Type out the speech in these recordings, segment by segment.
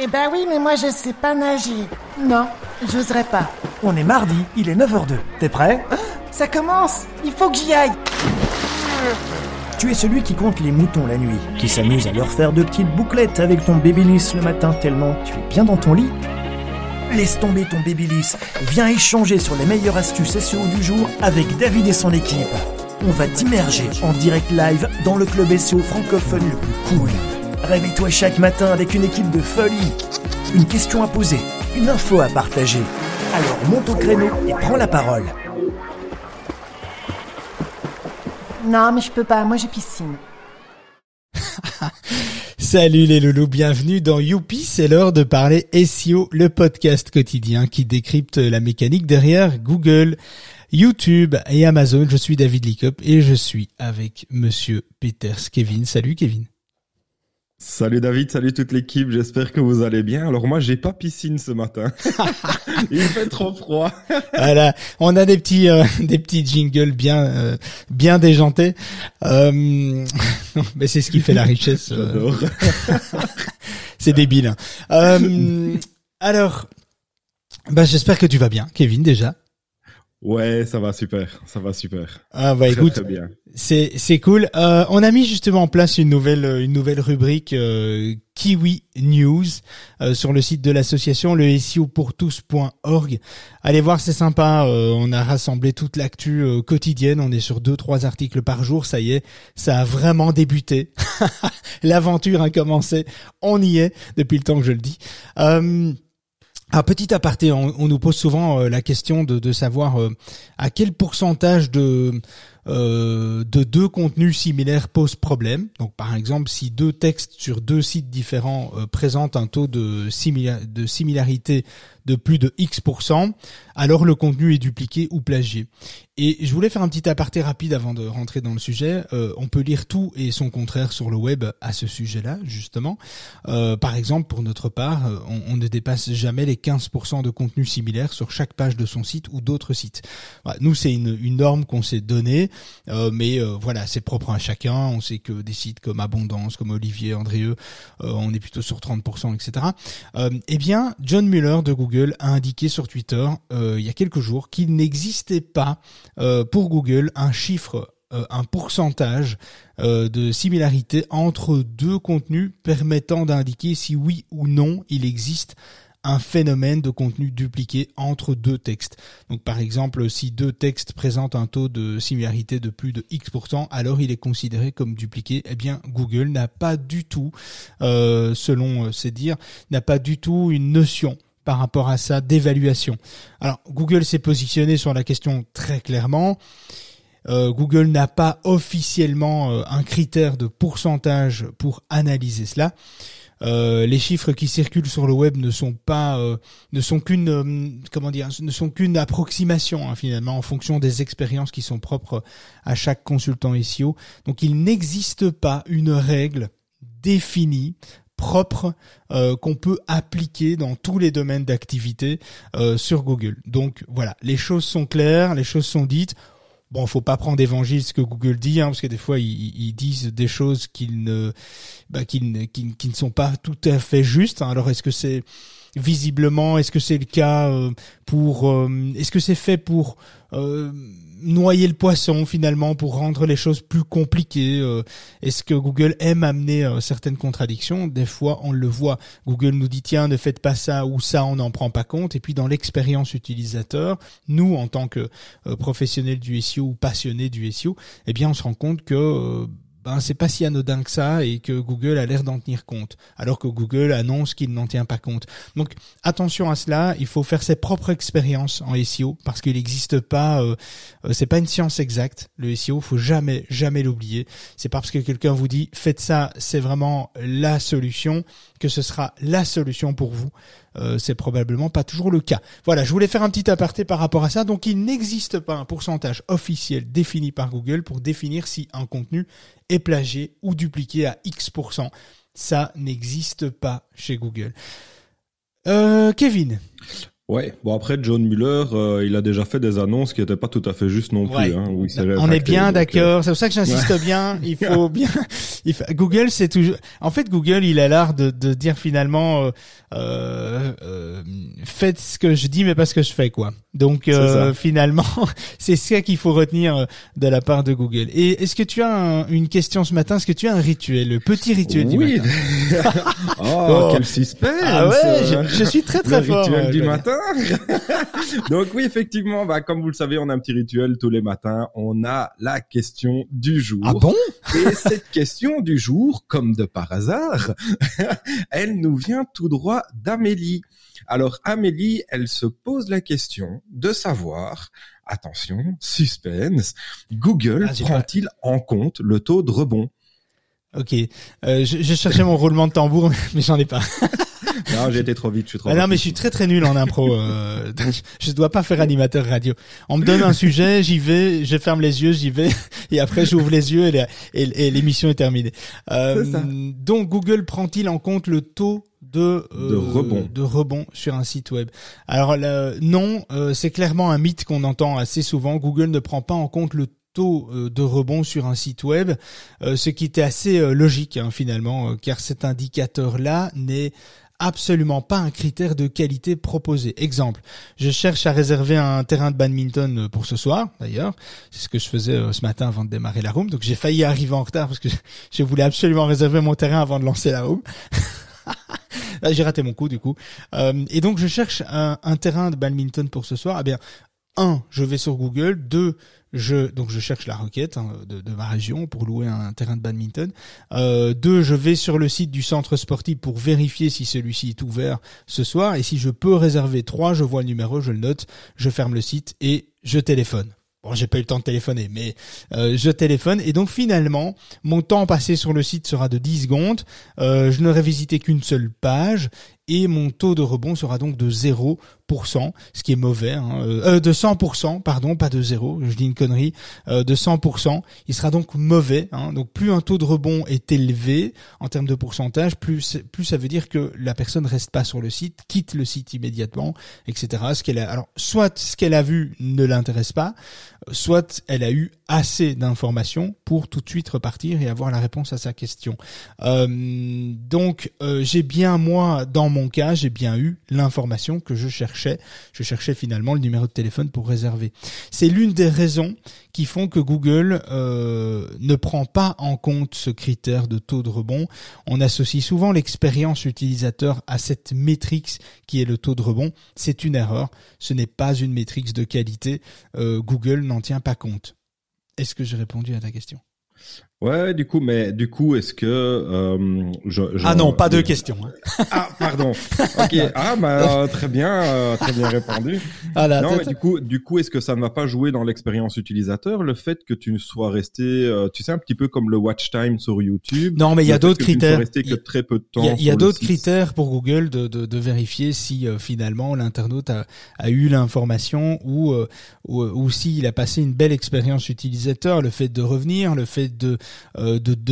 Eh ben oui, mais moi je sais pas nager. Non, j'oserais pas. On est mardi, il est 9h02. T'es prêt ? Ça commence, il faut que j'y aille. Tu es celui qui compte les moutons la nuit, qui s'amuse à leur faire de petites bouclettes avec ton Babyliss le matin tellement tu es bien dans ton lit. Laisse tomber ton Babyliss, viens échanger sur les meilleures astuces SEO du jour avec David et son équipe. On va t'immerger en direct live dans le club SEO francophone le plus cool. Réveille-toi chaque matin avec une équipe de folie. Une question à poser, une info à partager. Alors monte au créneau et prends la parole. Non, mais je peux pas, moi j'ai piscine. Salut les loulous, bienvenue dans Youpi, c'est l'heure de parler SEO, le podcast quotidien qui décrypte la mécanique derrière Google, YouTube et Amazon. Je suis David Licoppe et je suis avec Monsieur Peters, Kevin. Salut Kevin. Salut David, salut toute l'équipe, j'espère que vous allez bien. Alors moi, j'ai pas piscine ce matin. Il fait trop froid. Voilà, on a des petits jingles bien déjantés. Non, mais c'est ce qui fait la richesse. J'adore. C'est débile. Alors, j'espère que tu vas bien, Kevin, déjà. Ouais, ça va super. Ah bah écoute, très bien. C'est cool. On a mis justement en place une nouvelle rubrique Kiwi News sur le site de l'association leseopourtous.org. Allez voir, c'est sympa. On a rassemblé toute l'actu quotidienne. On est sur 2-3 articles par jour. Ça y est, ça a vraiment débuté. L'aventure a commencé. On y est depuis le temps que je le dis. Un petit aparté, on nous pose souvent la question de savoir à quel pourcentage de deux contenus similaires pose problème. Donc par exemple, si deux textes sur deux sites différents présentent un taux de similarité de plus de X%, alors le contenu est dupliqué ou plagié. Et je voulais faire un petit aparté rapide avant de rentrer dans le sujet. On peut lire tout et son contraire sur le web à ce sujet-là, justement. Par exemple, pour notre part, on ne dépasse jamais les 15% de contenu similaire sur chaque page de son site ou d'autres sites. Voilà, nous, c'est une norme qu'on s'est donnée. Mais c'est propre à chacun. On sait que des sites comme Abondance, comme Olivier Andrieu, on est plutôt sur 30%, etc. John Mueller de Google a indiqué sur Twitter il y a quelques jours qu'il n'existait pas pour Google un chiffre, un pourcentage de similarité entre deux contenus permettant d'indiquer si oui ou non il existe un phénomène de contenu dupliqué entre deux textes. Donc par exemple, si deux textes présentent un taux de similarité de plus de X%, alors il est considéré comme dupliqué. Eh bien, Google n'a pas du tout, selon ses dires, n'a pas du tout une notion par rapport à ça d'évaluation. Alors Google s'est positionné sur la question très clairement. Google n'a pas officiellement un critère de pourcentage pour analyser cela. Les chiffres qui circulent sur le web ne sont qu'une approximation finalement en fonction des expériences qui sont propres à chaque consultant SEO. Donc il n'existe pas une règle définie propre qu'on peut appliquer dans tous les domaines d'activité sur Google. Donc voilà, les choses sont claires, les choses sont dites. Bon, faut pas prendre d'évangile ce que Google dit, parce que des fois ils disent des choses qui ne sont pas tout à fait justes. Alors est-ce que c'est le cas est-ce que c'est fait pour noyer le poisson finalement, pour rendre les choses plus compliquées? Est-ce que Google aime amener certaines contradictions? Des fois on le voit, Google nous dit tiens, ne faites pas ça ou ça, on n'en prend pas compte, et puis dans l'expérience utilisateur, nous en tant que professionnels du SEO ou passionnés du SEO, eh bien on se rend compte que c'est pas si anodin que ça et que Google a l'air d'en tenir compte, alors que Google annonce qu'il n'en tient pas compte. Donc attention à cela, il faut faire ses propres expériences en SEO parce qu'il n'existe pas, c'est pas une science exacte. Le SEO, faut jamais l'oublier. C'est pas parce que quelqu'un vous dit faites ça, c'est vraiment la solution, que ce sera la solution pour vous. C'est probablement pas toujours le cas. Voilà, je voulais faire un petit aparté par rapport à ça. Donc il n'existe pas un pourcentage officiel défini par Google pour définir si un contenu est plagié ou dupliqué à X%. Ça n'existe pas chez Google. Kevin, Ouais, bon après John Mueller, il a déjà fait des annonces qui n'étaient pas tout à fait justes non plus. Hein, où il est bien d'accord, c'est pour ça que j'insiste bien. Il faut bien. Google, c'est toujours. En fait, Google, il a l'art de dire finalement, faites ce que je dis, mais pas ce que je fais, quoi. Donc finalement, c'est ça qu'il faut retenir de la part de Google. Et est-ce que tu as une question ce matin? Est-ce que tu as un rituel, le petit rituel du matin? Oh, quel suspense! Ah ouais, je suis très très fort. Rituel du matin. Donc oui, effectivement, comme vous le savez, on a un petit rituel tous les matins. On a la question du jour. Ah bon? Et cette question du jour, comme de par hasard, elle nous vient tout droit d'Amélie. Alors Amélie, elle se pose la question de savoir, attention, suspense, Google prend-il en compte le taux de rebond? Ok, je cherchais mon roulement de tambour, mais j'en ai pas. Non, j'ai été trop vite, je suis trop vite. Non, mais je suis très très nul en impro. Je dois pas faire animateur radio. On me donne un sujet, j'y vais, je ferme les yeux, j'y vais, et après j'ouvre les yeux et l'émission est terminée. Donc Google prend-il en compte le taux de rebond sur un site web? Alors non, c'est clairement un mythe qu'on entend assez souvent. Google ne prend pas en compte le taux de rebond sur un site web, ce qui était assez logique finalement, car cet indicateur-là n'est absolument pas un critère de qualité proposé. Exemple, je cherche à réserver un terrain de badminton pour ce soir, d'ailleurs. C'est ce que je faisais ce matin avant de démarrer la room. Donc j'ai failli arriver en retard parce que je voulais absolument réserver mon terrain avant de lancer la room. J'ai raté mon coup du coup. Et donc je cherche un terrain de badminton pour ce soir. Ah bien, 1, je vais sur Google. 2, je cherche la requête de ma région pour louer un terrain de badminton. 2, je vais sur le site du centre sportif pour vérifier si celui-ci est ouvert ce soir. Et si je peux réserver. 3, je vois le numéro, je le note, je ferme le site et je téléphone. Bon, j'ai pas eu le temps de téléphoner, mais je téléphone. Et donc finalement, mon temps passé sur le site sera de 10 secondes. Je n'aurai visité qu'une seule page. Et mon taux de rebond sera donc de 0%, ce qui est mauvais. De 100%, pardon, pas de 0, je dis une connerie. De 100%, il sera donc mauvais. Donc plus un taux de rebond est élevé en termes de pourcentage, plus ça veut dire que la personne reste pas sur le site, quitte le site immédiatement, etc. Alors soit ce qu'elle a vu ne l'intéresse pas, soit elle a eu assez d'informations pour tout de suite repartir et avoir la réponse à sa question. Donc j'ai bien, moi, dans mon cas, j'ai bien eu l'information que je cherchais. Je cherchais finalement le numéro de téléphone pour réserver. C'est l'une des raisons qui font que Google ne prend pas en compte ce critère de taux de rebond. On associe souvent l'expérience utilisateur à cette métrique qui est le taux de rebond. C'est une erreur. Ce n'est pas une métrique de qualité. Google n'en tient pas compte. Est-ce que j'ai répondu à ta question ? Ouais, du coup, est-ce que ah non, pas deux questions. Ah, pardon. Ok. Ah bah très bien répondu. Ah là, non, mais du coup, est-ce que ça ne va pas jouer dans l'expérience utilisateur le fait que tu sois resté, tu sais, un petit peu comme le watch time sur YouTube? Non, mais il y a d'autres critères. Il y a d'autres critères pour Google de vérifier si finalement l'internaute a eu l'information ou s'il a passé une belle expérience utilisateur. Le fait de revenir, le fait de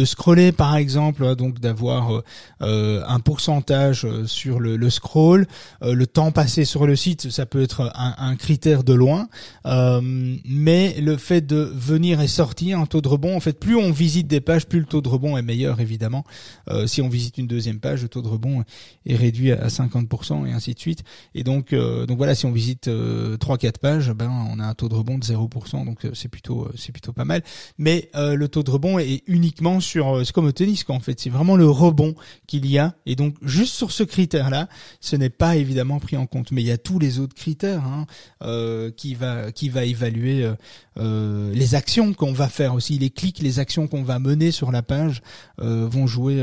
scroller par exemple, donc d'avoir un pourcentage sur le scroll, le temps passé sur le site, ça peut être un critère de loin, mais le fait de venir et sortir, un taux de rebond, en fait plus on visite des pages, plus le taux de rebond est meilleur évidemment. Si on visite une deuxième page, le taux de rebond est réduit à 50% et ainsi de suite. Et donc voilà, si on visite 3-4 pages, on a un taux de rebond de 0%, donc c'est plutôt pas mal. Mais le taux de rebond est uniquement sur, c'est comme au tennis quoi en fait, c'est vraiment le rebond qu'il y a, et donc juste sur ce critère là ce n'est pas évidemment pris en compte, mais il y a tous les autres critères qui va évaluer les actions qu'on va faire aussi, les clics, les actions qu'on va mener sur la page vont jouer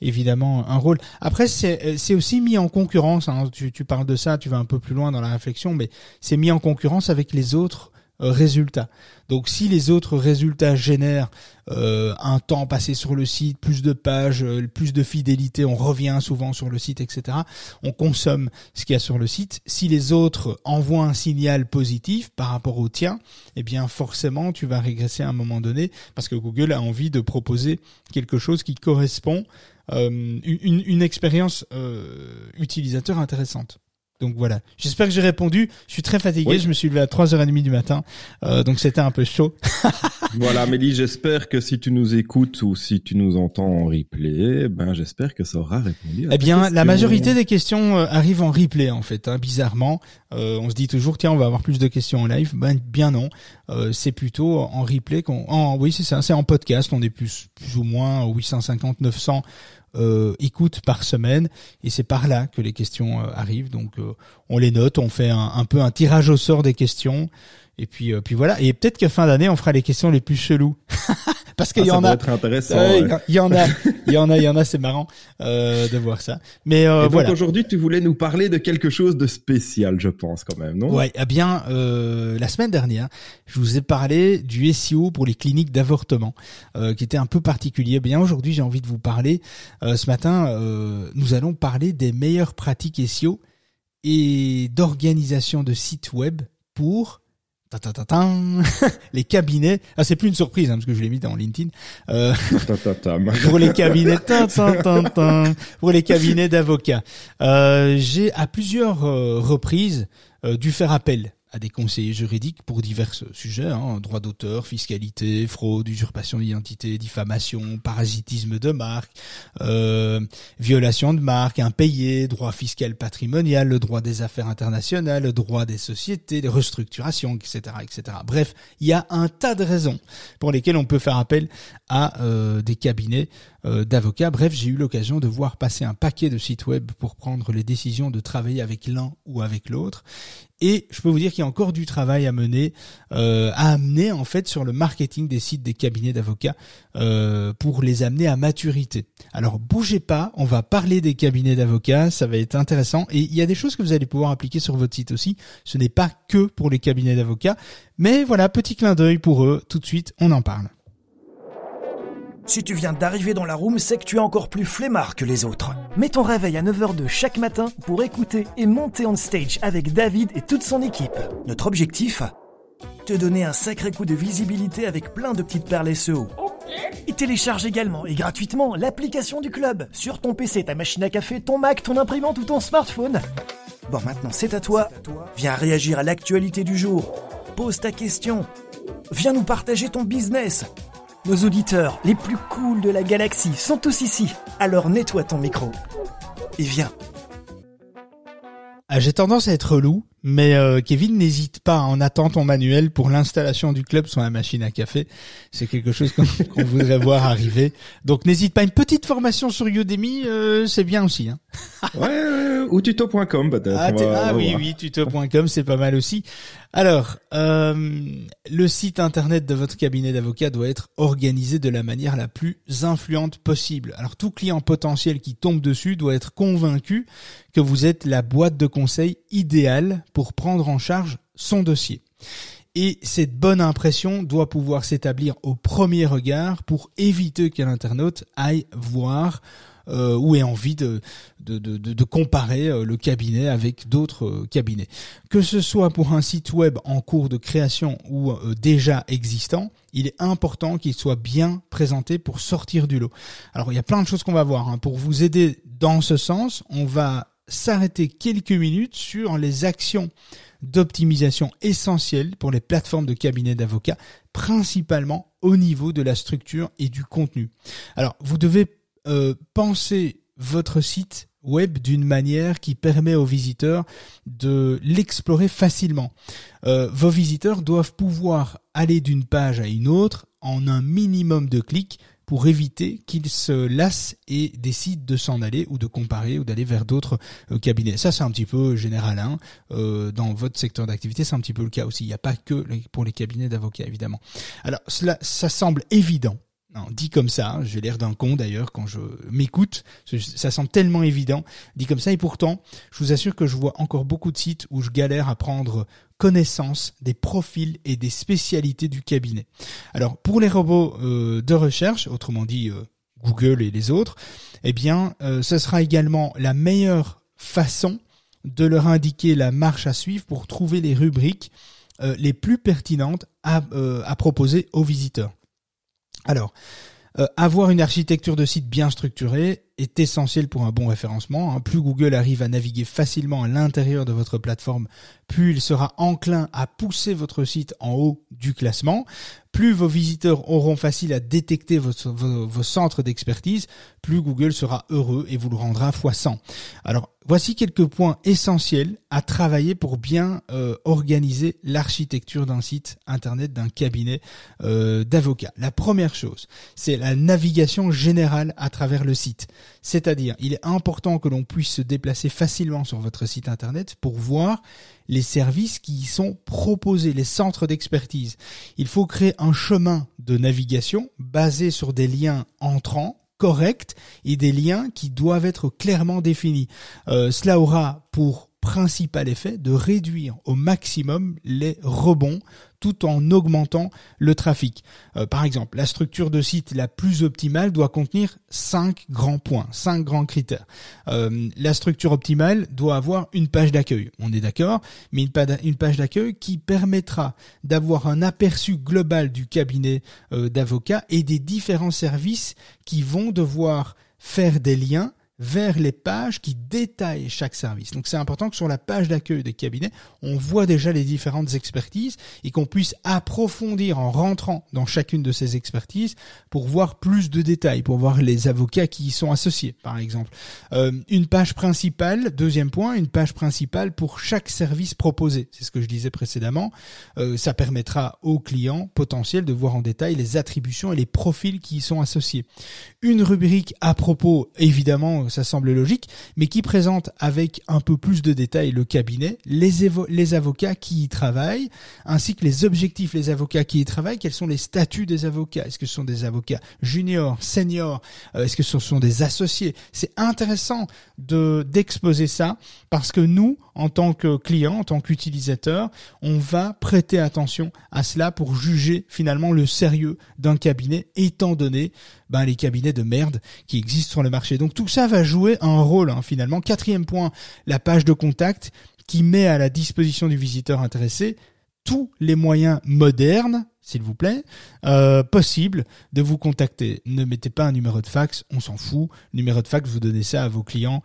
évidemment un rôle. Après c'est aussi mis en concurrence, tu parles de ça, tu vas un peu plus loin dans la réflexion, mais c'est mis en concurrence avec les autres résultats. Donc si les autres résultats génèrent un temps passé sur le site, plus de pages, plus de fidélité, on revient souvent sur le site, etc. On consomme ce qu'il y a sur le site. Si les autres envoient un signal positif par rapport au tien, eh bien forcément tu vas régresser à un moment donné parce que Google a envie de proposer quelque chose qui correspond une expérience utilisateur intéressante. Donc voilà, j'espère que j'ai répondu. Je suis très fatigué, oui. Je me suis levé à 3h30 du matin, donc c'était un peu chaud. Voilà, Amélie, j'espère que si tu nous écoutes ou si tu nous entends en replay, ben j'espère que ça aura répondu. Eh bien, la majorité des questions arrivent en replay en fait, hein, bizarrement. On se dit toujours tiens, on va avoir plus de questions en live. Ben bien non, c'est plutôt en replay qu'on. Oui, c'est ça, c'est en podcast. On est plus ou moins 850, 900. Écoute par semaine et c'est par là que les questions arrivent, donc on les note, on fait un peu un tirage au sort des questions et puis voilà, et peut-être qu'à fin d'année on fera les questions les plus cheloues parce qu'il y en a, c'est marrant de voir ça, mais et donc, voilà, aujourd'hui tu voulais nous parler de quelque chose de spécial, je pense, quand même, non? Ouais, eh bien la semaine dernière je vous ai parlé du SEO pour les cliniques d'avortement qui était un peu particulier. Eh bien aujourd'hui j'ai envie de vous parler ce matin, nous allons parler des meilleures pratiques SEO et d'organisation de sites web pour les cabinets. Ah, c'est plus une surprise, hein, parce que je l'ai mis dans LinkedIn. Pour les cabinets, pour les cabinets d'avocats. J'ai à plusieurs reprises dû faire appel à des conseillers juridiques pour divers sujets, hein, droit d'auteur, fiscalité, fraude, usurpation d'identité, diffamation, parasitisme de marque, violation de marque, impayé, droit fiscal patrimonial, le droit des affaires internationales, le droit des sociétés, les restructurations, etc., etc. Bref, il y a un tas de raisons pour lesquelles on peut faire appel à des cabinets d'avocats. Bref, j'ai eu l'occasion de voir passer un paquet de sites web pour prendre les décisions de travailler avec l'un ou avec l'autre. Et je peux vous dire qu'il y a encore du travail à mener, à amener en fait sur le marketing des sites des cabinets d'avocats pour les amener à maturité. Alors bougez pas, on va parler des cabinets d'avocats, ça va être intéressant. Et il y a des choses que vous allez pouvoir appliquer sur votre site aussi. Ce n'est pas que pour les cabinets d'avocats, mais voilà, petit clin d'œil pour eux. Tout de suite, on en parle. Si tu viens d'arriver dans la room, c'est que tu es encore plus flemmard que les autres. Mets ton réveil à 9h02 chaque matin pour écouter et monter on stage avec David et toute son équipe. Notre objectif ? Te donner un sacré coup de visibilité avec plein de petites perles SEO. Et télécharge également et gratuitement l'application du club sur ton PC, ta machine à café, ton Mac, ton imprimante ou ton smartphone. Bon, maintenant c'est à toi. Viens réagir à l'actualité du jour. Pose ta question. Viens nous partager ton business. Nos auditeurs, les plus cools de la galaxie, sont tous ici. Alors nettoie ton micro et viens. Ah, j'ai tendance à être relou, mais Kevin, n'hésite pas, on attend ton manuel pour l'installation du club sur la machine à café. C'est quelque chose qu'on voudrait voir arriver. Donc n'hésite pas, une petite formation sur Udemy, c'est bien aussi. Hein. Ouais, ou tuto.com peut-être. Oui, tuto.com, c'est pas mal aussi. Alors, le site internet de votre cabinet d'avocat doit être organisé de la manière la plus influente possible. Alors, tout client potentiel qui tombe dessus doit être convaincu que vous êtes la boîte de conseil idéale pour prendre en charge son dossier. Et cette bonne impression doit pouvoir s'établir au premier regard pour éviter que l'internaute aille voir ou ait envie de comparer le cabinet avec d'autres cabinets. Que ce soit pour un site web en cours de création ou déjà existant, il est important qu'il soit bien présenté pour sortir du lot. Alors, il y a plein de choses qu'on va voir. Hein. Pour vous aider dans ce sens, on va s'arrêter quelques minutes sur les actions d'optimisation essentielles pour les plateformes de cabinets d'avocats, principalement au niveau de la structure et du contenu. Alors, vous devez pensez votre site web d'une manière qui permet aux visiteurs de l'explorer facilement. Vos visiteurs doivent pouvoir aller d'une page à une autre en un minimum de clics pour éviter qu'ils se lassent et décident de s'en aller ou de comparer ou d'aller vers d'autres cabinets. Ça, c'est un petit peu général. Hein. Dans votre secteur d'activité, c'est un petit peu le cas aussi. Il n'y a pas que pour les cabinets d'avocats, évidemment. Alors, cela, ça semble évident. Non, dit comme ça, j'ai l'air d'un con d'ailleurs quand je m'écoute, ça semble tellement évident, dit comme ça, et pourtant, je vous assure que je vois encore beaucoup de sites où je galère à prendre connaissance des profils et des spécialités du cabinet. Alors, pour les robots de recherche, autrement dit Google et les autres, eh bien, ce sera également la meilleure façon de leur indiquer la marche à suivre pour trouver les rubriques les plus pertinentes à proposer aux visiteurs. Alors, avoir une architecture de site bien structurée est essentiel pour un bon référencement. Plus Google arrive à naviguer facilement à l'intérieur de votre plateforme, plus il sera enclin à pousser votre site en haut du classement. Plus vos visiteurs auront facile à détecter vos centres d'expertise, plus Google sera heureux et vous le rendra x100. Alors, voici quelques points essentiels à travailler pour bien organiser l'architecture d'un site internet, d'un cabinet d'avocats. La première chose, c'est la navigation générale à travers le site. C'est-à-dire, il est important que l'on puisse se déplacer facilement sur votre site internet pour voir les services qui y sont proposés, les centres d'expertise. Il faut créer un chemin de navigation basé sur des liens entrants, corrects, et des liens qui doivent être clairement définis. Cela aura pour principal effet de réduire au maximum les rebonds tout en augmentant le trafic. Par exemple, la structure de site la plus optimale doit contenir 5 grands points, 5 grands critères. La structure optimale doit avoir une page d'accueil, on est d'accord, mais une page d'accueil qui permettra d'avoir un aperçu global du cabinet d'avocats et des différents services qui vont devoir faire des liens vers les pages qui détaillent chaque service. Donc c'est important que sur la page d'accueil des cabinets, on voit déjà les différentes expertises et qu'on puisse approfondir en rentrant dans chacune de ces expertises pour voir plus de détails, pour voir les avocats qui y sont associés, par exemple. Une page principale, deuxième point, une page principale pour chaque service proposé. C'est ce que je disais précédemment. Ça permettra aux clients potentiels de voir en détail les attributions et les profils qui y sont associés. Une rubrique à propos, évidemment, ça semble logique, mais qui présente avec un peu plus de détails le cabinet, les avocats qui y travaillent, ainsi que les objectifs des avocats qui y travaillent, quels sont les statuts des avocats, est-ce que ce sont des avocats juniors, seniors, est-ce que ce sont des associés. C'est intéressant d'exposer ça parce que nous, en tant que clients, en tant qu'utilisateurs, on va prêter attention à cela pour juger finalement le sérieux d'un cabinet, étant donné les cabinets de merde qui existent sur le marché. Donc tout ça va jouer un rôle finalement. Quatrième point, la page de contact qui met à la disposition du visiteur intéressé tous les moyens modernes, s'il vous plaît, possible de vous contacter. Ne mettez pas un numéro de fax, on s'en fout. Numéro de fax, vous donnez ça à vos clients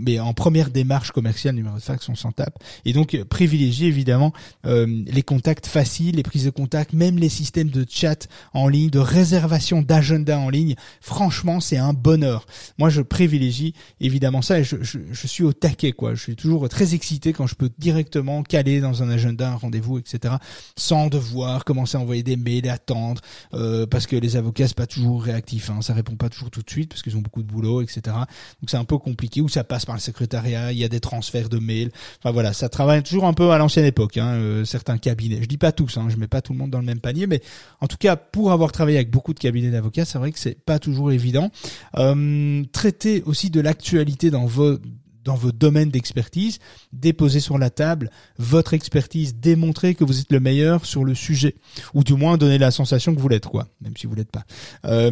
mais en première démarche commerciale, numéro de fax, on s'en tape. Et donc, privilégiez évidemment les contacts faciles, les prises de contact, même les systèmes de chat en ligne, de réservation d'agenda en ligne. Franchement, c'est un bonheur. Moi, je privilégie évidemment ça et je suis au taquet, quoi. Je suis toujours très excité quand je peux directement caler dans un agenda, un rendez-vous, etc., sans devoir commencer envoyer des mails, attendre, parce que les avocats, c'est pas toujours réactif, ça répond pas toujours tout de suite, parce qu'ils ont beaucoup de boulot, etc. Donc c'est un peu compliqué, ou ça passe par le secrétariat, il y a des transferts de mails, enfin voilà, ça travaille toujours un peu à l'ancienne époque, certains cabinets. Je dis pas tous, je mets pas tout le monde dans le même panier, mais en tout cas, pour avoir travaillé avec beaucoup de cabinets d'avocats, c'est vrai que c'est pas toujours évident. Traiter aussi de l'actualité dans vos domaines d'expertise, déposez sur la table votre expertise, démontrez que vous êtes le meilleur sur le sujet, ou du moins donnez la sensation que vous l'êtes, quoi, même si vous l'êtes pas.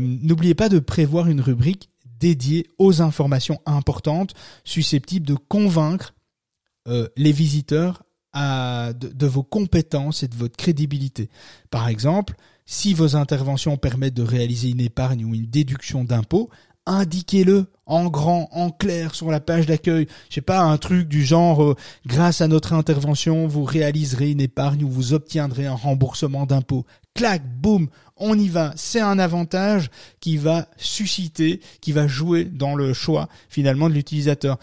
N'oubliez pas de prévoir une rubrique dédiée aux informations importantes susceptibles de convaincre les visiteurs de vos compétences et de votre crédibilité. Par exemple, si vos interventions permettent de réaliser une épargne ou une déduction d'impôts, indiquez-le en grand, en clair sur la page d'accueil. Je sais pas, un truc du genre grâce à notre intervention, vous réaliserez une épargne ou vous obtiendrez un remboursement d'impôts. Clac, boum, on y va. C'est un avantage qui va susciter, qui va jouer dans le choix finalement de l'utilisateur.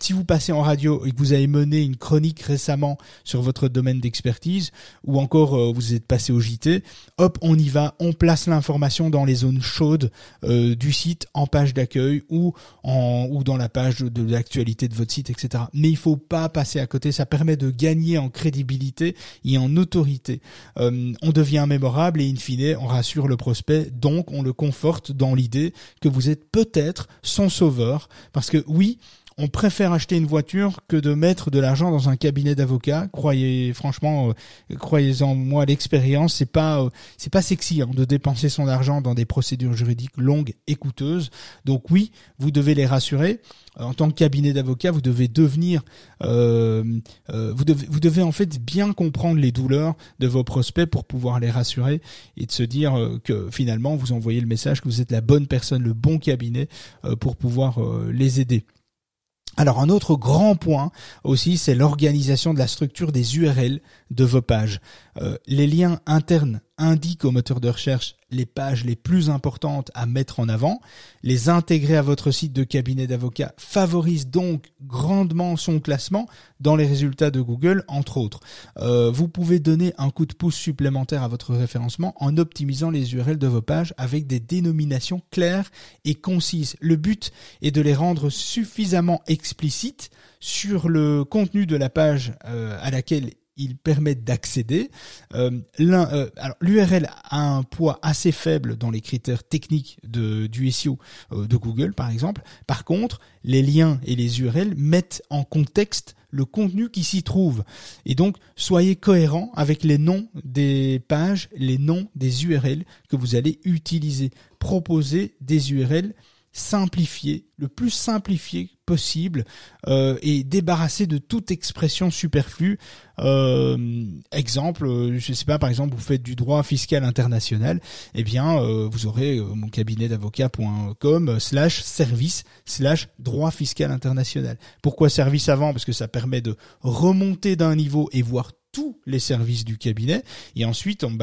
Si vous passez en radio et que vous avez mené une chronique récemment sur votre domaine d'expertise ou encore vous êtes passé au JT, hop, on y va, on place l'information dans les zones chaudes du site en page d'accueil ou dans la page de l'actualité de votre site, etc. Mais il faut pas passer à côté, ça permet de gagner en crédibilité et en autorité. On devient mémorable et in fine, on rassure le prospect, donc on le conforte dans l'idée que vous êtes peut-être son sauveur, parce que oui, on préfère acheter une voiture que de mettre de l'argent dans un cabinet d'avocat. Croyez-en moi, l'expérience, c'est pas sexy de dépenser son argent dans des procédures juridiques longues et coûteuses. Donc oui, vous devez les rassurer. En tant que cabinet d'avocat, vous devez vous devez en fait bien comprendre les douleurs de vos prospects pour pouvoir les rassurer et de se dire que finalement vous envoyez le message que vous êtes la bonne personne, le bon cabinet pour pouvoir les aider. Alors un autre grand point aussi, c'est l'organisation de la structure des URL de vos pages. Les liens internes indiquent au moteur de recherche les pages les plus importantes à mettre en avant. Les intégrer à votre site de cabinet d'avocat favorise donc grandement son classement dans les résultats de Google, entre autres. Vous pouvez donner un coup de pouce supplémentaire à votre référencement en optimisant les URL de vos pages avec des dénominations claires et concises. Le but est de les rendre suffisamment explicites sur le contenu de la page à laquelle ils permettent d'accéder. L'URL a un poids assez faible dans les critères techniques du SEO de Google, par exemple. Par contre, les liens et les URL mettent en contexte le contenu qui s'y trouve. Et donc, soyez cohérent avec les noms des pages, les noms des URL que vous allez utiliser. Proposez des URL simplifiées, le plus simplifiées possible et débarrasser de toute expression superflue. Exemple, je sais pas, par exemple, vous faites du droit fiscal international, eh bien vous aurez mon cabinet d'avocat.com/service/droit fiscal international. Pourquoi service avant ? Parce que ça permet de remonter d'un niveau et voir tous les services du cabinet, et ensuite on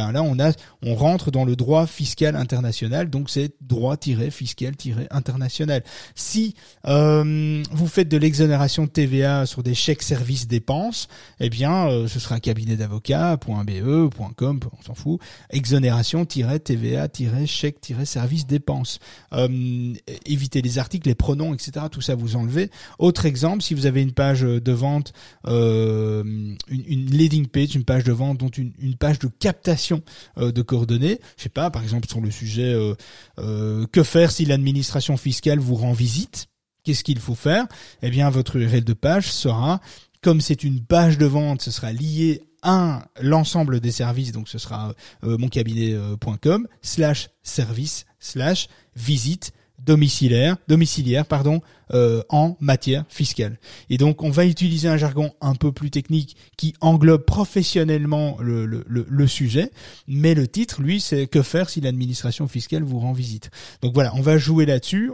rentre dans le droit fiscal international, donc c'est droit-fiscal-international. Si vous faites de l'exonération de TVA sur des chèques services dépenses, eh bien ce sera cabinet d'avocat.be.com, on s'en fout, exonération-TVA-chèque-services dépenses. Évitez les articles, les pronoms, etc. Tout ça vous enlevez. Autre exemple, si vous avez une page de vente, une leading page, une page de vente, dont une page de captation de coordonnées. Je sais pas, par exemple sur le sujet que faire si l'administration fiscale vous rend visite ? Qu'est-ce qu'il faut faire ? Eh bien, votre URL de page sera, comme c'est une page de vente, ce sera lié à l'ensemble des services, donc ce sera moncabinet.com/service/visite. domiciliaire, en matière fiscale. Et donc, on va utiliser un jargon un peu plus technique qui englobe professionnellement le sujet, mais le titre, lui, c'est que faire si l'administration fiscale vous rend visite. Donc voilà, on va jouer là-dessus.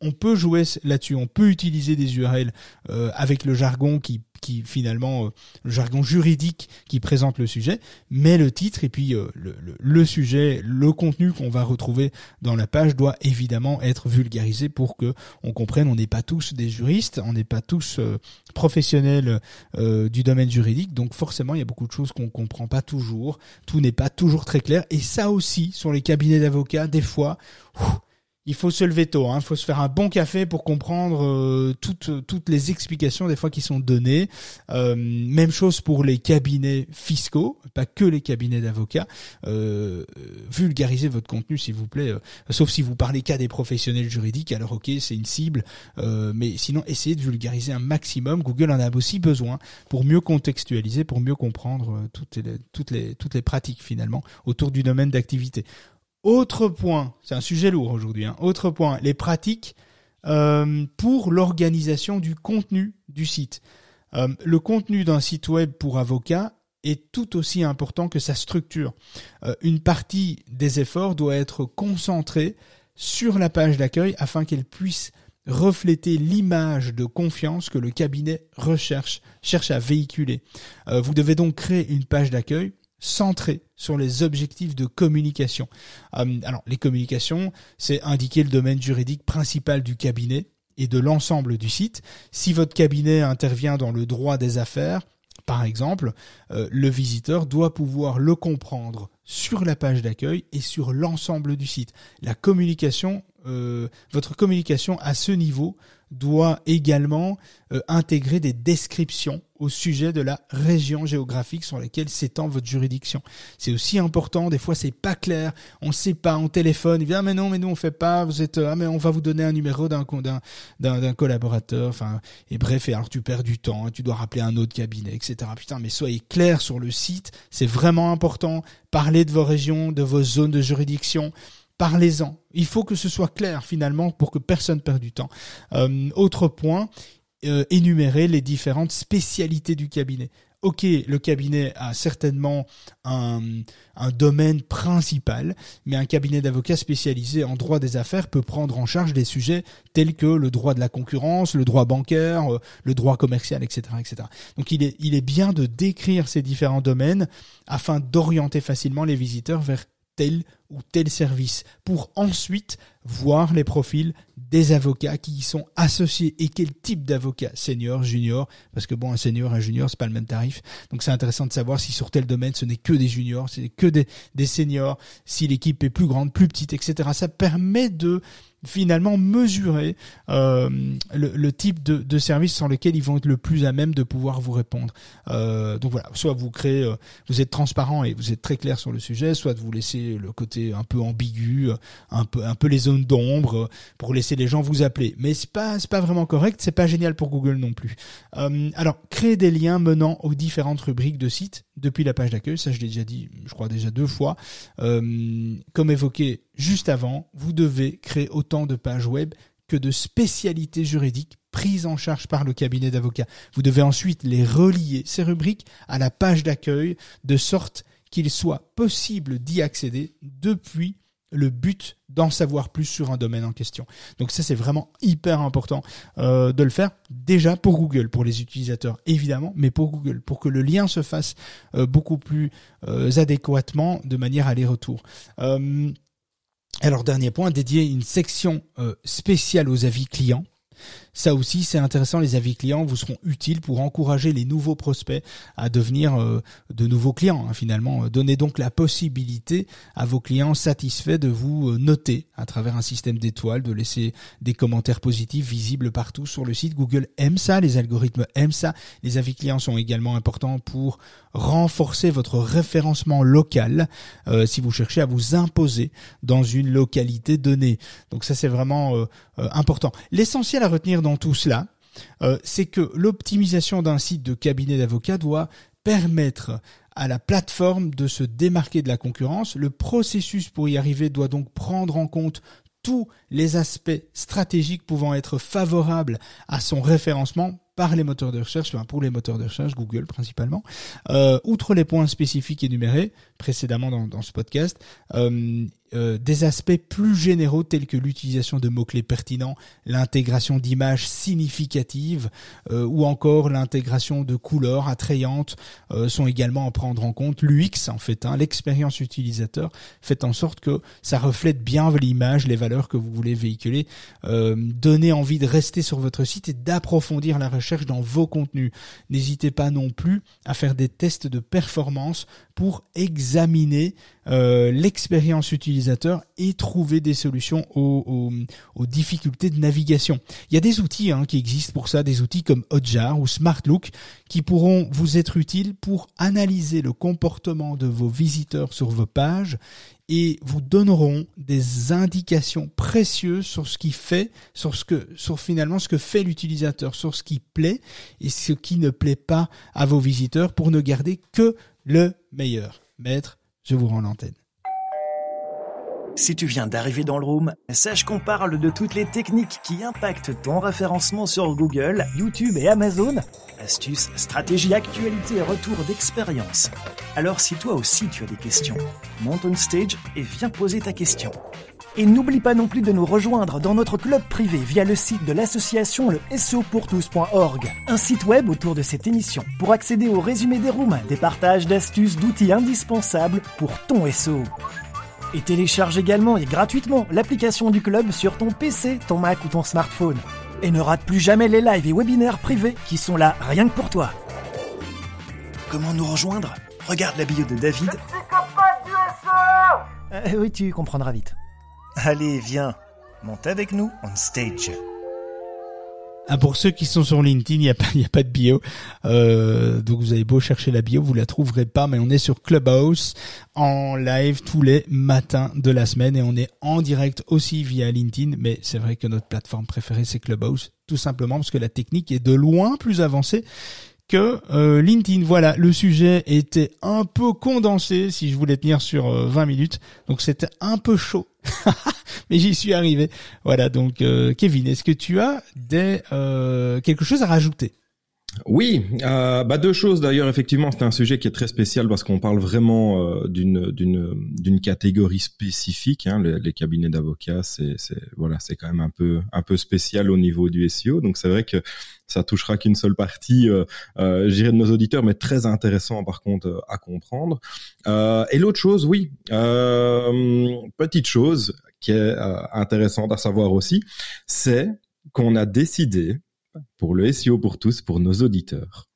On peut jouer là-dessus. On peut utiliser des URL avec le jargon qui finalement le jargon juridique qui présente le sujet, mais le titre et puis le sujet, le contenu qu'on va retrouver dans la page doit évidemment être vulgarisé pour que on comprenne. On n'est pas tous des juristes, on n'est pas tous professionnels du domaine juridique, donc forcément il y a beaucoup de choses qu'on comprend pas toujours, tout n'est pas toujours très clair, et ça aussi sur les cabinets d'avocats des fois. Il faut se lever tôt, faut se faire un bon café pour comprendre toutes les explications des fois qui sont données. Même chose pour les cabinets fiscaux, pas que les cabinets d'avocats. Vulgarisez votre contenu, s'il vous plaît. Sauf si vous parlez qu'à des professionnels juridiques, alors ok, c'est une cible. Mais sinon, essayez de vulgariser un maximum. Google en a aussi besoin pour mieux contextualiser, pour mieux comprendre toutes les pratiques finalement autour du domaine d'activité. Autre point, c'est un sujet lourd aujourd'hui. Autre point, les pratiques pour l'organisation du contenu du site. Le contenu d'un site web pour avocats est tout aussi important que sa structure. Une partie des efforts doit être concentrée sur la page d'accueil afin qu'elle puisse refléter l'image de confiance que le cabinet cherche à véhiculer. Vous devez donc créer une page d'accueil centré sur les objectifs de communication. Alors, les communications, c'est indiquer le domaine juridique principal du cabinet et de l'ensemble du site. Si votre cabinet intervient dans le droit des affaires, par exemple, le visiteur doit pouvoir le comprendre sur la page d'accueil et sur l'ensemble du site. Votre communication à ce niveau doit également intégrer des descriptions au sujet de la région géographique sur laquelle s'étend votre juridiction. C'est aussi important, des fois c'est pas clair, on sait pas, on téléphone, il dit « Ah mais non, mais nous on fait pas, vous êtes ah mais on va vous donner un numéro d'un collaborateur, enfin et bref, et alors tu perds du temps, et tu dois rappeler un autre cabinet, etc. Putain, mais soyez clair sur le site, c'est vraiment important, parlez de vos régions, de vos zones de juridiction. Parlez-en. Il faut que ce soit clair finalement pour que personne perde du temps. Autre point, énumérer les différentes spécialités du cabinet. Ok, le cabinet a certainement un domaine principal, mais un cabinet d'avocats spécialisé en droit des affaires peut prendre en charge des sujets tels que le droit de la concurrence, le droit bancaire, le droit commercial, etc., etc. Donc, il est bien de décrire ces différents domaines afin d'orienter facilement les visiteurs vers tel ou tel service, pour ensuite voir les profils des avocats qui y sont associés et quel type d'avocat, senior, junior, parce que bon, un senior, un junior, c'est pas le même tarif. Donc c'est intéressant de savoir si sur tel domaine, ce n'est que des juniors, c'est que des seniors, si l'équipe est plus grande, plus petite, etc. Ça permet de finalement mesurer le type de service sans lequel ils vont être le plus à même de pouvoir vous répondre. Donc voilà, soit vous créez, vous êtes transparent et vous êtes très clair sur le sujet, soit vous laissez le côté un peu ambigu, un peu les zones d'ombre pour laisser les gens vous appeler. Mais c'est pas vraiment correct, c'est pas génial pour Google non plus. Alors, créer des liens menant aux différentes rubriques de sites depuis la page d'accueil, ça je l'ai déjà dit, je crois déjà 2 fois. Comme évoqué juste avant, vous devez créer autant de pages web que de spécialités juridiques prises en charge par le cabinet d'avocats. Vous devez ensuite les relier, ces rubriques, à la page d'accueil, de sorte qu'il soit possible d'y accéder depuis le but d'en savoir plus sur un domaine en question. Donc ça, c'est vraiment hyper important de le faire, déjà pour Google, pour les utilisateurs évidemment, mais pour Google, pour que le lien se fasse beaucoup plus adéquatement, de manière aller-retour. Alors, dernier point, dédier une section spéciale aux avis clients. Ça aussi, c'est intéressant, les avis clients vous seront utiles pour encourager les nouveaux prospects à devenir de nouveaux clients, hein, finalement. Donnez donc la possibilité à vos clients satisfaits de vous noter à travers un système d'étoiles, de laisser des commentaires positifs visibles partout sur le site. Google aime ça, les algorithmes aiment ça. Les avis clients sont également importants pour renforcer votre référencement local si vous cherchez à vous imposer dans une localité donnée. Donc ça, c'est vraiment important. L'essentiel à retenir dans tout cela, c'est que l'optimisation d'un site de cabinet d'avocats doit permettre à la plateforme de se démarquer de la concurrence. Le processus pour y arriver doit donc prendre en compte tous les aspects stratégiques pouvant être favorables à son référencement par les moteurs de recherche, enfin pour les moteurs de recherche, Google principalement. Outre les points spécifiques énumérés précédemment dans ce podcast, des aspects plus généraux tels que l'utilisation de mots-clés pertinents, l'intégration d'images significatives ou encore l'intégration de couleurs attrayantes sont également à prendre en compte. L'UX en fait, hein, l'expérience utilisateur, faites en sorte que ça reflète bien l'image, les valeurs que vous voulez véhiculer. Donnez envie de rester sur votre site et d'approfondir la recherche dans vos contenus. N'hésitez pas non plus à faire des tests de performance pour examiner l'expérience utilisateur et trouver des solutions aux difficultés de navigation. Il y a des outils qui existent pour ça, des outils comme Hotjar ou Smartlook qui pourront vous être utiles pour analyser le comportement de vos visiteurs sur vos pages et vous donneront des indications précieuses sur ce qu'il fait, sur finalement ce que fait l'utilisateur, sur ce qui plaît et ce qui ne plaît pas à vos visiteurs pour ne garder que le meilleur. Maître, je vous rends l'antenne. Si tu viens d'arriver dans le room, sache qu'on parle de toutes les techniques qui impactent ton référencement sur Google, YouTube et Amazon. Astuces, stratégies, actualités et retours d'expérience. Alors si toi aussi tu as des questions, monte on stage et viens poser ta question. Et n'oublie pas non plus de nous rejoindre dans notre club privé via le site de l'association leseopourtous.org, un site web autour de cette émission pour accéder au résumé des rooms, des partages d'astuces, d'outils indispensables pour ton SEO. Et télécharge également et gratuitement l'application du club sur ton PC, ton Mac ou ton smartphone. Et ne rate plus jamais les lives et webinaires privés qui sont là rien que pour toi. Comment nous rejoindre ? Regarde la bio de David. Le psychopathe du SEO ! Oui, tu comprendras vite. Allez, viens, monte avec nous on stage. Ah, pour ceux qui sont sur LinkedIn, il y a pas de bio. Donc vous avez beau chercher la bio, vous la trouverez pas. Mais on est sur Clubhouse en live tous les matins de la semaine et on est en direct aussi via LinkedIn. Mais c'est vrai que notre plateforme préférée c'est Clubhouse, tout simplement parce que la technique est de loin plus avancée que LinkedIn. Voilà, le sujet était un peu condensé si je voulais tenir sur 20 minutes. Donc c'était un peu chaud. Mais j'y suis arrivé. Voilà, donc Kevin, est-ce que tu as quelque chose à rajouter ? Oui, deux choses d'ailleurs. Effectivement, c'est un sujet qui est très spécial parce qu'on parle vraiment d'une catégorie spécifique. Hein. Les cabinets d'avocats, c'est quand même un peu spécial au niveau du SEO. Donc c'est vrai que ça touchera qu'une seule partie, je dirais, de nos auditeurs, mais très intéressant par contre à comprendre. Et l'autre chose, oui, petite chose qui est intéressante à savoir aussi, c'est qu'on a décidé pour le SEO pour tous, pour nos auditeurs,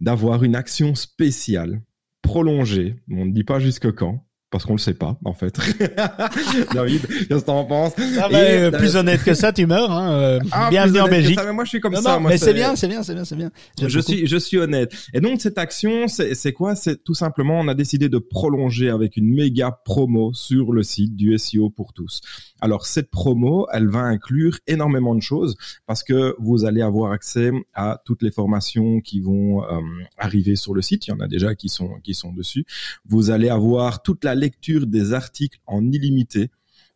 d'avoir une action spéciale, prolongée, on ne dit pas jusque quand, parce qu'on le sait pas, en fait. David, qu'est-ce que t'en penses? Ah bah, plus honnête que ça, tu meurs, hein. Bienvenue en Belgique. Ça, moi, je suis comme non, ça. Non, moi, mais c'est bien. Je suis honnête. Et donc, cette action, c'est quoi? C'est tout simplement, on a décidé de prolonger avec une méga promo sur le site du SEO pour tous. Alors, cette promo, elle va inclure énormément de choses parce que vous allez avoir accès à toutes les formations qui vont arriver sur le site. Il y en a déjà qui sont dessus. Vous allez avoir toute la lecture des articles en illimité.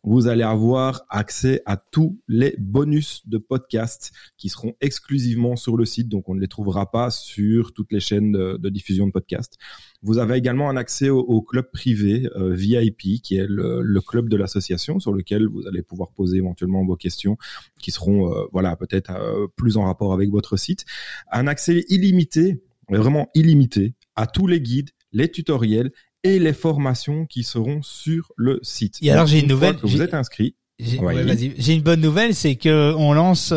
Vous allez avoir accès à tous les bonus de podcasts qui seront exclusivement sur le site. Donc, on ne les trouvera pas sur toutes les chaînes de diffusion de podcasts. Vous avez également un accès au club privé VIP, qui est le club de l'association, sur lequel vous allez pouvoir poser éventuellement vos questions qui seront peut-être plus en rapport avec votre site. Un accès illimité, vraiment illimité, à tous les guides, les tutoriels et les formations qui seront sur le site. Et alors, vous êtes inscrit. J'ai une bonne nouvelle, c'est que on lance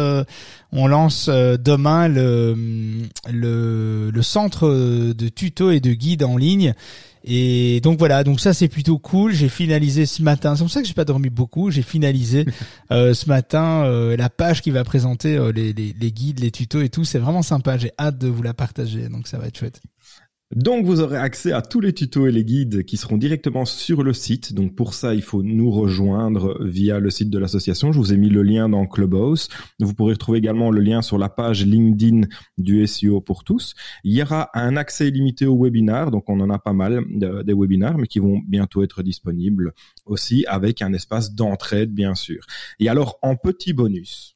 demain le centre de tuto et de guide en ligne. Et donc voilà, donc ça c'est plutôt cool. J'ai finalisé ce matin, c'est pour ça que j'ai pas dormi beaucoup. J'ai finalisé ce matin la page qui va présenter les guides, les tutos et tout. C'est vraiment sympa. J'ai hâte de vous la partager. Donc ça va être chouette. Donc, vous aurez accès à tous les tutos et les guides qui seront directement sur le site. Donc, pour ça, il faut nous rejoindre via le site de l'association. Je vous ai mis le lien dans Clubhouse. Vous pourrez retrouver également le lien sur la page LinkedIn du SEO pour tous. Il y aura un accès illimité aux webinars. Donc, on en a pas mal des webinars, mais qui vont bientôt être disponibles aussi avec un espace d'entraide, bien sûr. Et alors, en petit bonus...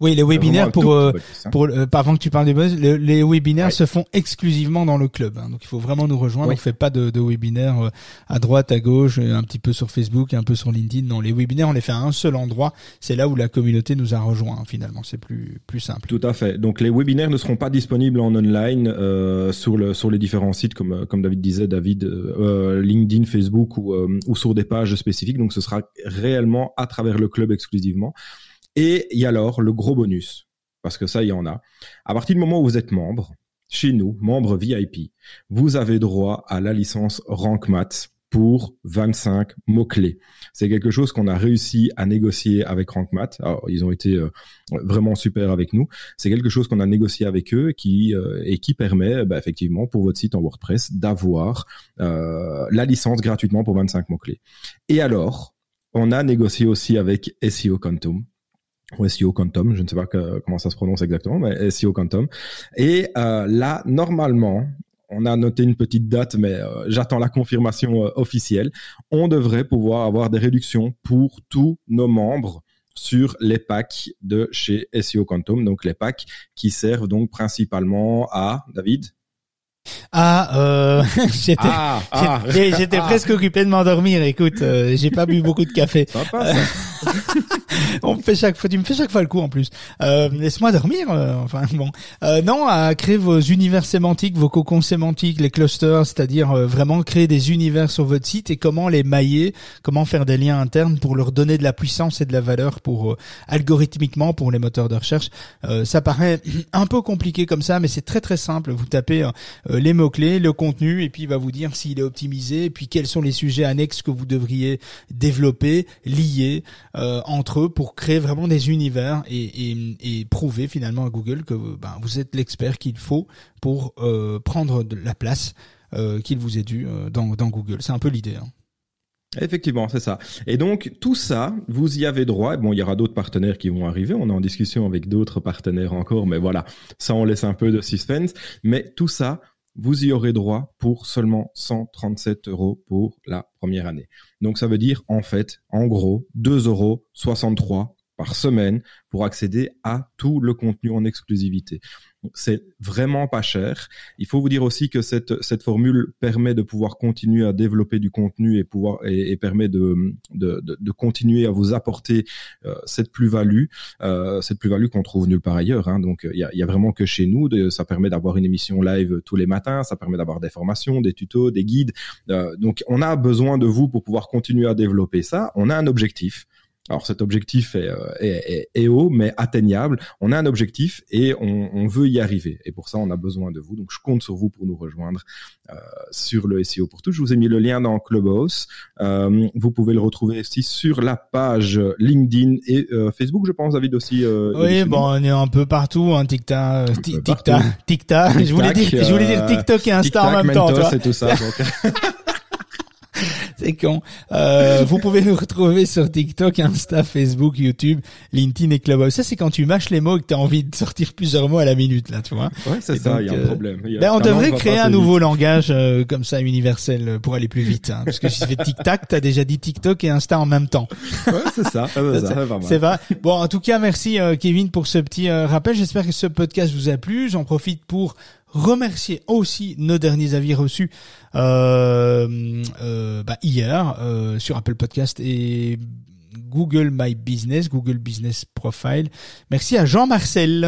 Oui, les webinaires avant que tu parles des bonus, les webinaires se font exclusivement dans le club. Hein, donc il faut vraiment nous rejoindre. Ouais. On fait pas de webinaires à droite, à gauche, un petit peu sur Facebook, un peu sur LinkedIn. Non, les webinaires on les fait à un seul endroit. C'est là où la communauté nous a rejoints. Hein, finalement, c'est plus simple. Tout à fait. Donc les webinaires ne seront pas disponibles en online sur les différents sites comme David disait, LinkedIn, Facebook ou sur des pages spécifiques. Donc ce sera réellement à travers le club exclusivement. Et il y a alors le gros bonus, parce que ça, il y en a. À partir du moment où vous êtes membre, chez nous, membre VIP, vous avez droit à la licence RankMath pour 25 mots-clés. C'est quelque chose qu'on a réussi à négocier avec RankMath. Alors, ils ont été vraiment super avec nous. C'est quelque chose qu'on a négocié avec eux qui permet effectivement pour votre site en WordPress d'avoir la licence gratuitement pour 25 mots-clés. Et alors, on a négocié aussi avec SEO Quantum. Ou SEO Quantum, je ne sais pas comment ça se prononce exactement, mais SEO Quantum. Et là, normalement, on a noté une petite date, mais j'attends la confirmation officielle. On devrait pouvoir avoir des réductions pour tous nos membres sur les packs de chez SEO Quantum, donc les packs qui servent donc principalement à David. J'étais presque occupé de m'endormir. Écoute, j'ai pas bu beaucoup de café. Sympa, ça. Tu me fais chaque fois le coup en plus. Laisse-moi dormir. Non, à créer vos univers sémantiques, vos cocons sémantiques, les clusters, c'est-à-dire vraiment créer des univers sur votre site et comment les mailler, comment faire des liens internes pour leur donner de la puissance et de la valeur pour algorithmiquement pour les moteurs de recherche. Ça paraît un peu compliqué comme ça, mais c'est très très simple. Vous tapez les mots-clés, le contenu, et puis il va vous dire s'il est optimisé, et puis quels sont les sujets annexes que vous devriez développer, lier entre eux pour créer vraiment des univers et prouver finalement à Google que vous êtes l'expert qu'il faut pour prendre de la place qu'il vous est due dans Google. C'est un peu l'idée, hein. Effectivement, c'est ça. Et donc, tout ça, vous y avez droit. Bon, il y aura d'autres partenaires qui vont arriver. On est en discussion avec d'autres partenaires encore, mais voilà, ça, on laisse un peu de suspense. Mais tout ça, vous y aurez droit pour seulement 137 € pour la première année. Donc, ça veut dire, en fait, en gros, 2,63 € par semaine pour accéder à tout le contenu en exclusivité. C'est vraiment pas cher. Il faut vous dire aussi que cette formule permet de pouvoir continuer à développer du contenu et permet de continuer à vous apporter cette plus-value qu'on trouve nulle part ailleurs, hein. Donc il y a vraiment que chez nous. Ça permet d'avoir une émission live tous les matins, ça permet d'avoir des formations, des tutos, des guides. Donc on a besoin de vous pour pouvoir continuer à développer ça. On a un objectif. Alors cet objectif est haut, mais atteignable. On a un objectif et on veut y arriver. Et pour ça, on a besoin de vous. Donc je compte sur vous pour nous rejoindre sur le SEO pour tous. Je vous ai mis le lien dans Clubhouse. Vous pouvez le retrouver aussi sur la page LinkedIn et Facebook, je pense, David aussi. Oui, bon, on est un peu partout, hein. TikTok. Je voulais dire TikTok et Insta en même temps. C'est tout ça. Donc. C'est con. Vous pouvez nous retrouver sur TikTok, Insta, Facebook, YouTube, LinkedIn et Clubhouse. Ça, c'est quand tu mâches les mots et que t'as envie de sortir plusieurs mots à la minute, là, tu vois. Ouais, c'est et ça, il y a un problème. On devrait créer un nouveau langage, comme ça, universel, pour aller plus vite, hein. Parce que si tu fais tic-tac, t'as déjà dit TikTok et Insta en même temps. Ouais, c'est ça. C'est ça. Bon, en tout cas, merci, Kevin, pour ce petit rappel. J'espère que ce podcast vous a plu. J'en profite pour remercier aussi nos derniers avis reçus hier sur Apple Podcast et Google My Business, Google Business Profile. Merci à Jean-Marcel.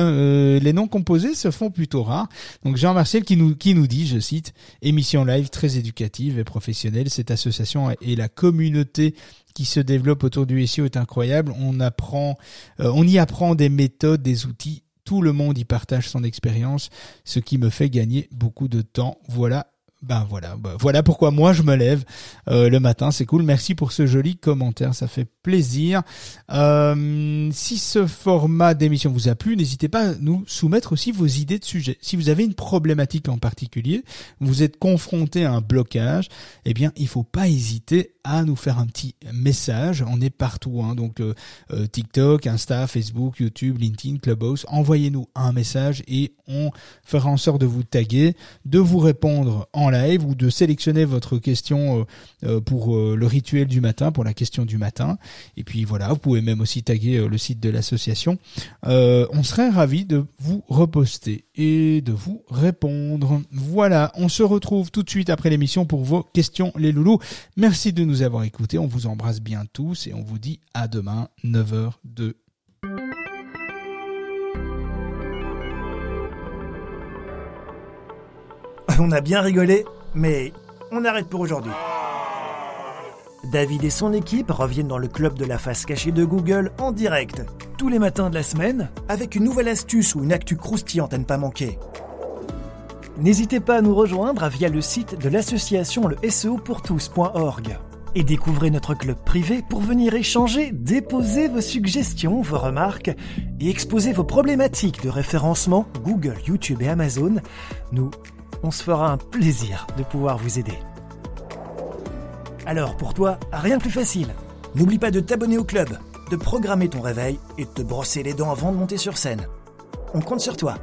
Les noms composés se font plutôt rares. Donc Jean-Marcel qui nous dit, je cite, « Émission live très éducative et professionnelle. Cette association et la communauté qui se développe autour du SEO est incroyable. On y apprend des méthodes, des outils. Tout le monde y partage son expérience, ce qui me fait gagner beaucoup de temps. Voilà pourquoi moi je me lève le matin. C'est cool. Merci pour ce joli commentaire, ça fait plaisir. Si ce format d'émission vous a plu, n'hésitez pas à nous soumettre aussi vos idées de sujets. Si vous avez une problématique en particulier, vous êtes confronté à un blocage, eh bien il faut pas hésiter à nous faire un petit message. On est partout, hein. Donc TikTok, Insta, Facebook, YouTube, LinkedIn, Clubhouse. Envoyez-nous un message et on fera en sorte de vous taguer, de vous répondre en live ou de sélectionner votre question pour le rituel du matin, pour la question du matin. Et puis voilà, vous pouvez même aussi taguer le site de l'association. On serait ravis de vous reposter et de vous répondre. Voilà, on se retrouve tout de suite après l'émission pour vos questions, les loulous. Merci de nous avoir écoutés, on vous embrasse bien tous et on vous dit à demain, 9h02. On a bien rigolé, mais on arrête pour aujourd'hui. David et son équipe reviennent dans le club de la face cachée de Google en direct, tous les matins de la semaine, avec une nouvelle astuce ou une actu croustillante à ne pas manquer. N'hésitez pas à nous rejoindre via le site de l'association leseopourtous.org et découvrez notre club privé pour venir échanger, déposer vos suggestions, vos remarques et exposer vos problématiques de référencement Google, YouTube et Amazon. Nous, on se fera un plaisir de pouvoir vous aider. Alors pour toi, rien de plus facile. N'oublie pas de t'abonner au club, de programmer ton réveil et de te brosser les dents avant de monter sur scène. On compte sur toi.